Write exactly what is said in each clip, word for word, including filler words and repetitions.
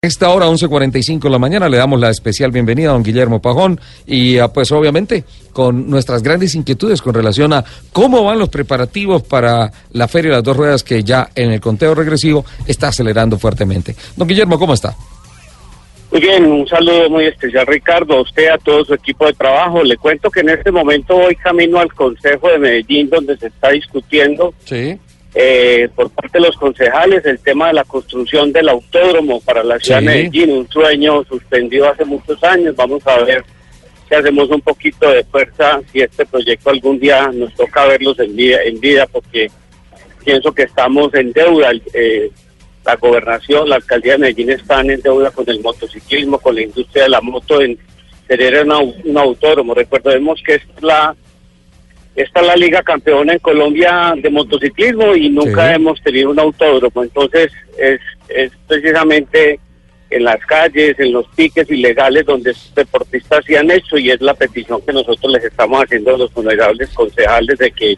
Esta hora, once cuarenta y cinco de la mañana, le damos la especial bienvenida a don Guillermo Pajón y pues obviamente con nuestras grandes inquietudes con relación a cómo van los preparativos para la Feria de las Dos Ruedas, que ya en el conteo regresivo está acelerando fuertemente. Don Guillermo, ¿cómo está? Muy bien, un saludo muy especial, Ricardo, a usted, a todo su equipo de trabajo. Le cuento que en este momento voy camino al Concejo de Medellín, donde se está discutiendo... Sí. Eh, por parte de los concejales el tema de la construcción del autódromo para la ciudad sí. de Medellín, un sueño suspendido hace muchos años. Vamos a ver si hacemos un poquito de fuerza, si este proyecto algún día nos toca verlos en vida, en vida porque pienso que estamos en deuda. Eh, la gobernación, la alcaldía de Medellín están en deuda con el motociclismo, con la industria de la moto, en tener un autódromo. Recordemos que es la Esta es la Liga Campeona en Colombia de motociclismo y nunca sí. hemos tenido un autódromo. Entonces es, es precisamente en las calles, en los piques ilegales donde deportistas se han hecho, y es la petición que nosotros les estamos haciendo a los honorables concejales, de que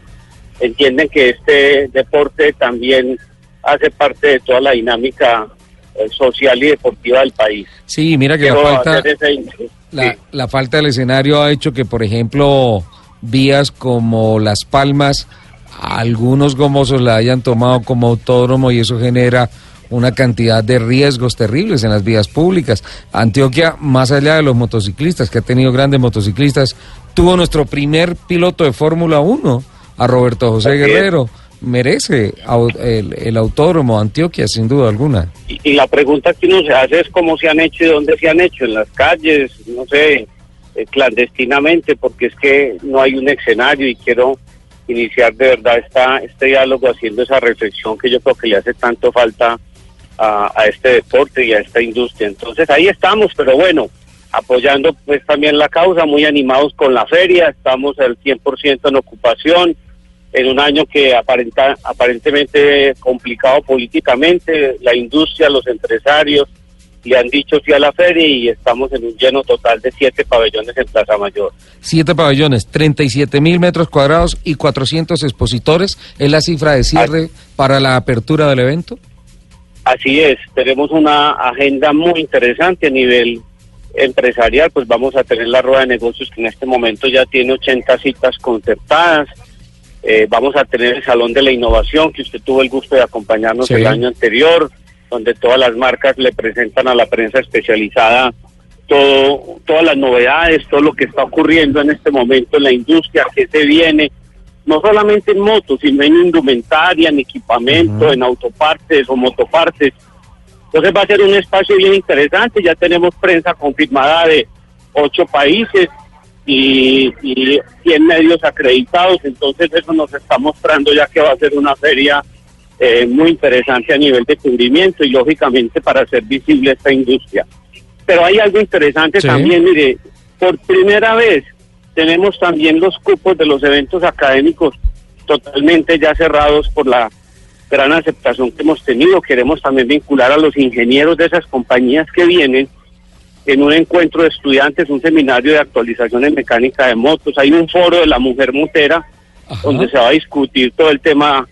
entienden que este deporte también hace parte de toda la dinámica social y deportiva del país. Sí, mira que Quiero la falta la, sí. la falta del escenario ha hecho que, por ejemplo, vías como Las Palmas, algunos gomosos la hayan tomado como autódromo, y eso genera una cantidad de riesgos terribles en las vías públicas. Antioquia, más allá de los motociclistas, que ha tenido grandes motociclistas, tuvo nuestro primer piloto de Fórmula uno, a Roberto José Guerrero. Merece el, el autódromo Antioquia, sin duda alguna. Y, y la pregunta que uno se hace es cómo se han hecho y dónde se han hecho, en las calles, no sé... clandestinamente, porque es que no hay un escenario. Y quiero iniciar de verdad esta, este diálogo haciendo esa reflexión que yo creo que le hace tanto falta a, a este deporte y a esta industria. Entonces ahí estamos, pero bueno, apoyando pues también la causa, muy animados con la feria. Estamos al cien por ciento en ocupación, en un año que aparenta, aparentemente complicado políticamente. La industria, los empresarios le han dicho sí a la feria, y estamos en un lleno total de siete pabellones en Plaza Mayor. Siete pabellones, treinta y siete mil metros cuadrados y cuatrocientos expositores, ¿es la cifra de cierre Así para la apertura del evento? Así es, tenemos una agenda muy interesante a nivel empresarial. Pues vamos a tener la rueda de negocios, que en este momento ya tiene ochenta citas concertadas. Eh, vamos a tener el Salón de la Innovación, que usted tuvo el gusto de acompañarnos sí. el año anterior, donde todas las marcas le presentan a la prensa especializada todo, todas las novedades, todo lo que está ocurriendo en este momento en la industria, que se viene, no solamente en motos, sino en indumentaria, en equipamiento, uh-huh. en autopartes o motopartes. Entonces va a ser un espacio bien interesante. Ya tenemos prensa confirmada de ocho países y, y cien medios acreditados, entonces eso nos está mostrando ya que va a ser una feria Eh, muy interesante a nivel de cubrimiento y lógicamente para hacer visible esta industria. Pero hay algo interesante sí. también, mire, por primera vez tenemos también los cupos de los eventos académicos totalmente ya cerrados por la gran aceptación que hemos tenido. Queremos también vincular a los ingenieros de esas compañías que vienen en un encuentro de estudiantes, un seminario de actualización en mecánica de motos. Hay un foro de la mujer motera, Ajá. donde se va a discutir todo el tema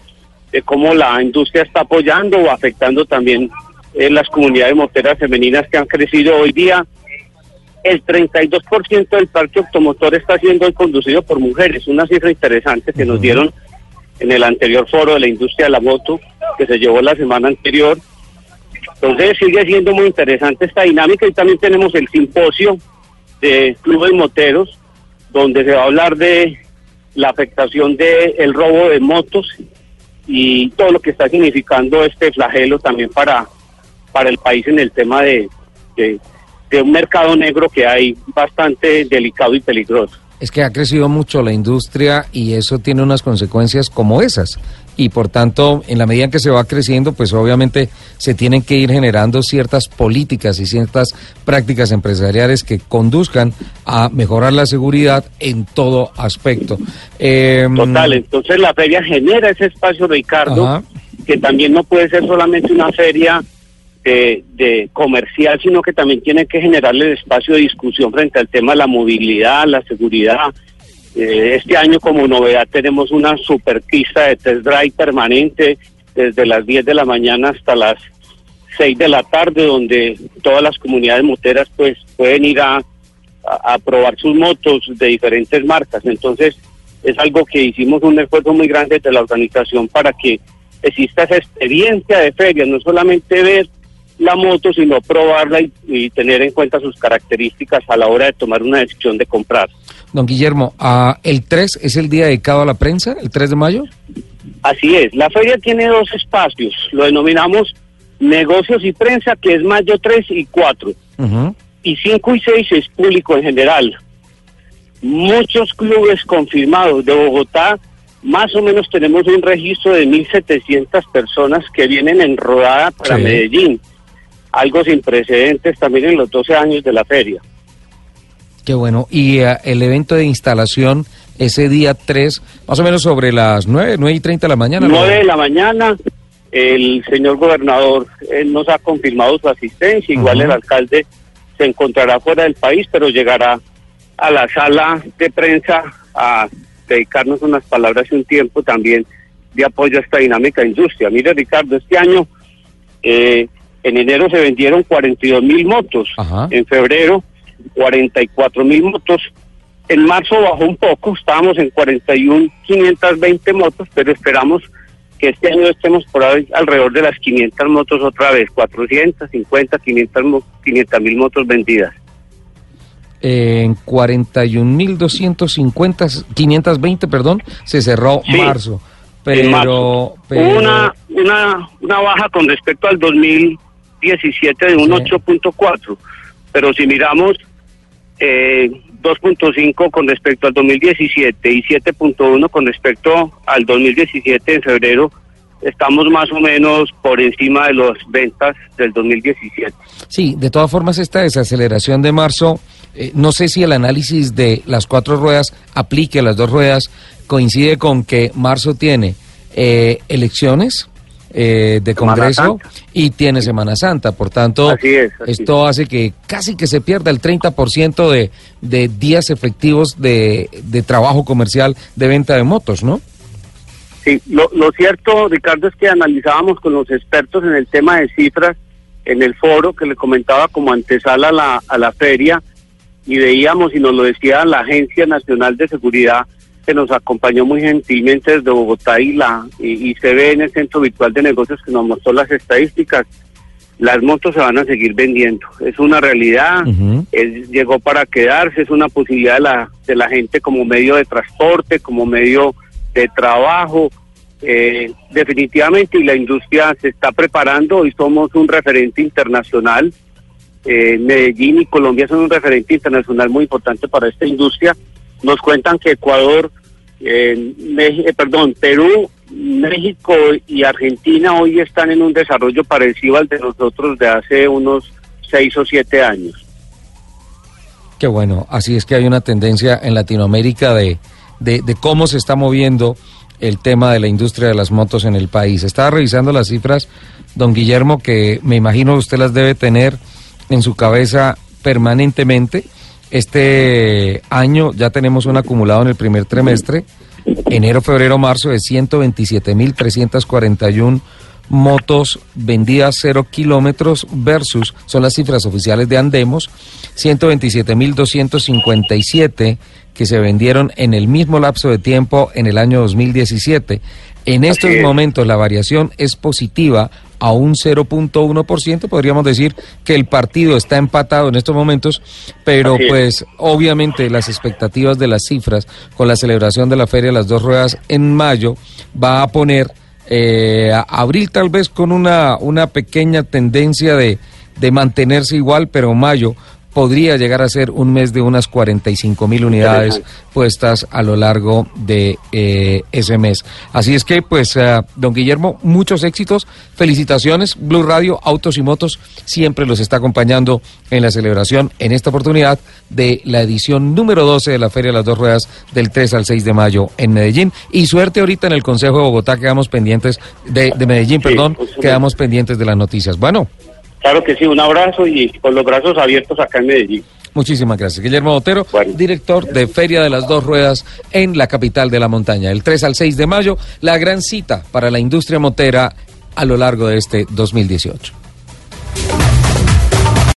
de cómo la industria está apoyando o afectando también eh, las comunidades moteras femeninas que han crecido hoy día. El treinta y dos por ciento del parque automotor está siendo hoy conducido por mujeres, una cifra interesante que uh-huh. nos dieron en el anterior foro de la industria de la moto que se llevó la semana anterior. Entonces sigue siendo muy interesante esta dinámica, y también tenemos el simposio de clubes moteros, donde se va a hablar de la afectación del robo de motos y todo lo que está significando este flagelo también para, para el país en el tema de, de, de un mercado negro que hay bastante delicado y peligroso. Es que ha crecido mucho la industria y eso tiene unas consecuencias como esas. y por tanto, en la medida en que se va creciendo, pues obviamente se tienen que ir generando ciertas políticas y ciertas prácticas empresariales que conduzcan a mejorar la seguridad en todo aspecto. Eh... Total, entonces la feria genera ese espacio, Ricardo, ajá, que también no puede ser solamente una feria de, de comercial, sino que también tiene que generarle el espacio de discusión frente al tema de la movilidad, la seguridad. Eh, este año, como novedad, tenemos una superpista de test drive permanente desde las diez de la mañana hasta las seis de la tarde, donde todas las comunidades moteras pues pueden ir a, a, a probar sus motos de diferentes marcas. Entonces, es algo que hicimos un esfuerzo muy grande desde la organización para que exista esa experiencia de feria, no solamente ver la moto, sino probarla y, y tener en cuenta sus características a la hora de tomar una decisión de comprar. Don Guillermo, ¿el tres es el día dedicado a la prensa, el tres de mayo? Así es, la feria tiene dos espacios, lo denominamos negocios y prensa, que es mayo tres y cuatro, uh-huh, y cinco y seis es público en general. Muchos clubes confirmados de Bogotá, más o menos tenemos un registro de mil setecientas personas que vienen en rodada para sí. Medellín, algo sin precedentes también en los doce años de la feria. Qué bueno, y uh, el evento de instalación ese día tres, más o menos sobre las nueve, nueve y treinta de la mañana. nueve de la mañana, el señor gobernador él nos ha confirmado su asistencia, igual uh-huh, el alcalde se encontrará fuera del país, pero llegará a la sala de prensa a dedicarnos unas palabras y un tiempo también de apoyo a esta dinámica de industria. Mire, Ricardo, este año eh, en enero se vendieron cuarenta y dos mil motos, ajá, en febrero cuarenta y cuatro mil motos, en marzo bajó un poco, estábamos en cuarenta y un mil quinientas veinte motos, pero esperamos que este año estemos por ahí alrededor de las quinientas motos otra vez, cuatrocientas cincuenta, quinientas mil motos vendidas. En cuarenta y un mil doscientas cincuenta, quinientas veinte, perdón, se cerró sí, marzo, pero, marzo. pero... Una, una, una baja con respecto al dos mil diecisiete de un sí. ocho punto cuatro, pero si miramos eh, dos punto cinco con respecto al dos mil diecisiete y siete punto uno con respecto al dos mil diecisiete en febrero, estamos más o menos por encima de las ventas del dos mil diecisiete. Sí, de todas formas esta desaceleración de marzo, eh, no sé si el análisis de las cuatro ruedas aplique a las dos ruedas, coincide con que marzo tiene eh, elecciones eh, de Congreso y tiene Semana Santa, por tanto así es, así esto hace que casi que se pierda el treinta por ciento de, de días efectivos de, de trabajo comercial de venta de motos, ¿no? Sí, lo, lo cierto, Ricardo, es que analizábamos con los expertos en el tema de cifras en el foro que le comentaba como antesala a la, a la feria, y veíamos, y nos lo decía la Agencia Nacional de Seguridad, que nos acompañó muy gentilmente desde Bogotá y, la, y, y se ve en el Centro Virtual de Negocios que nos mostró las estadísticas, las motos se van a seguir vendiendo. Es una realidad, uh-huh, es, llegó para quedarse, es una posibilidad de la, de la gente como medio de transporte, como medio de trabajo, eh, definitivamente, y la industria se está preparando, y somos un referente internacional, eh, Medellín y Colombia son un referente internacional muy importante para esta industria. Nos cuentan que Ecuador, eh, Mex- eh, perdón, Perú, México y Argentina hoy están en un desarrollo parecido al de nosotros de hace unos seis o siete años. Qué bueno, así es que hay una tendencia en Latinoamérica de De, de cómo se está moviendo el tema de la industria de las motos en el país. Estaba revisando las cifras, don Guillermo, que me imagino usted las debe tener en su cabeza permanentemente. Este año ya tenemos un acumulado en el primer trimestre, enero, febrero, marzo, de ciento veintisiete mil trescientas cuarenta y una motos vendidas cero kilómetros versus, son las cifras oficiales de Andemos, ciento veintisiete mil doscientas cincuenta y siete que se vendieron en el mismo lapso de tiempo en el año dos mil diecisiete. En estos momentos la variación es positiva a un cero punto uno por ciento, podríamos decir que el partido está empatado en estos momentos, pero pues obviamente las expectativas de las cifras con la celebración de la Feria de las Dos Ruedas en mayo va a poner Eh, abril tal vez con una, una pequeña tendencia de, de mantenerse igual, pero mayo podría llegar a ser un mes de unas cuarenta y cinco mil unidades puestas a lo largo de eh, ese mes. Así es que, pues, eh, don Guillermo, muchos éxitos, felicitaciones. Blue Radio, Autos y Motos, siempre los está acompañando en la celebración, en esta oportunidad, de la edición número doce de la Feria de las Dos Ruedas, del tres al seis de mayo en Medellín. Y suerte ahorita en el Concejo de Bogotá, quedamos pendientes, de, de Medellín, sí, perdón, pues, quedamos pendientes de las noticias. Bueno. Claro que sí, un abrazo y con los brazos abiertos acá en Medellín. Muchísimas gracias. Guillermo Otero, bueno. director de Feria de las Dos Ruedas en la capital de la montaña. El tres al seis de mayo, la gran cita para la industria motera a lo largo de este dos mil dieciocho.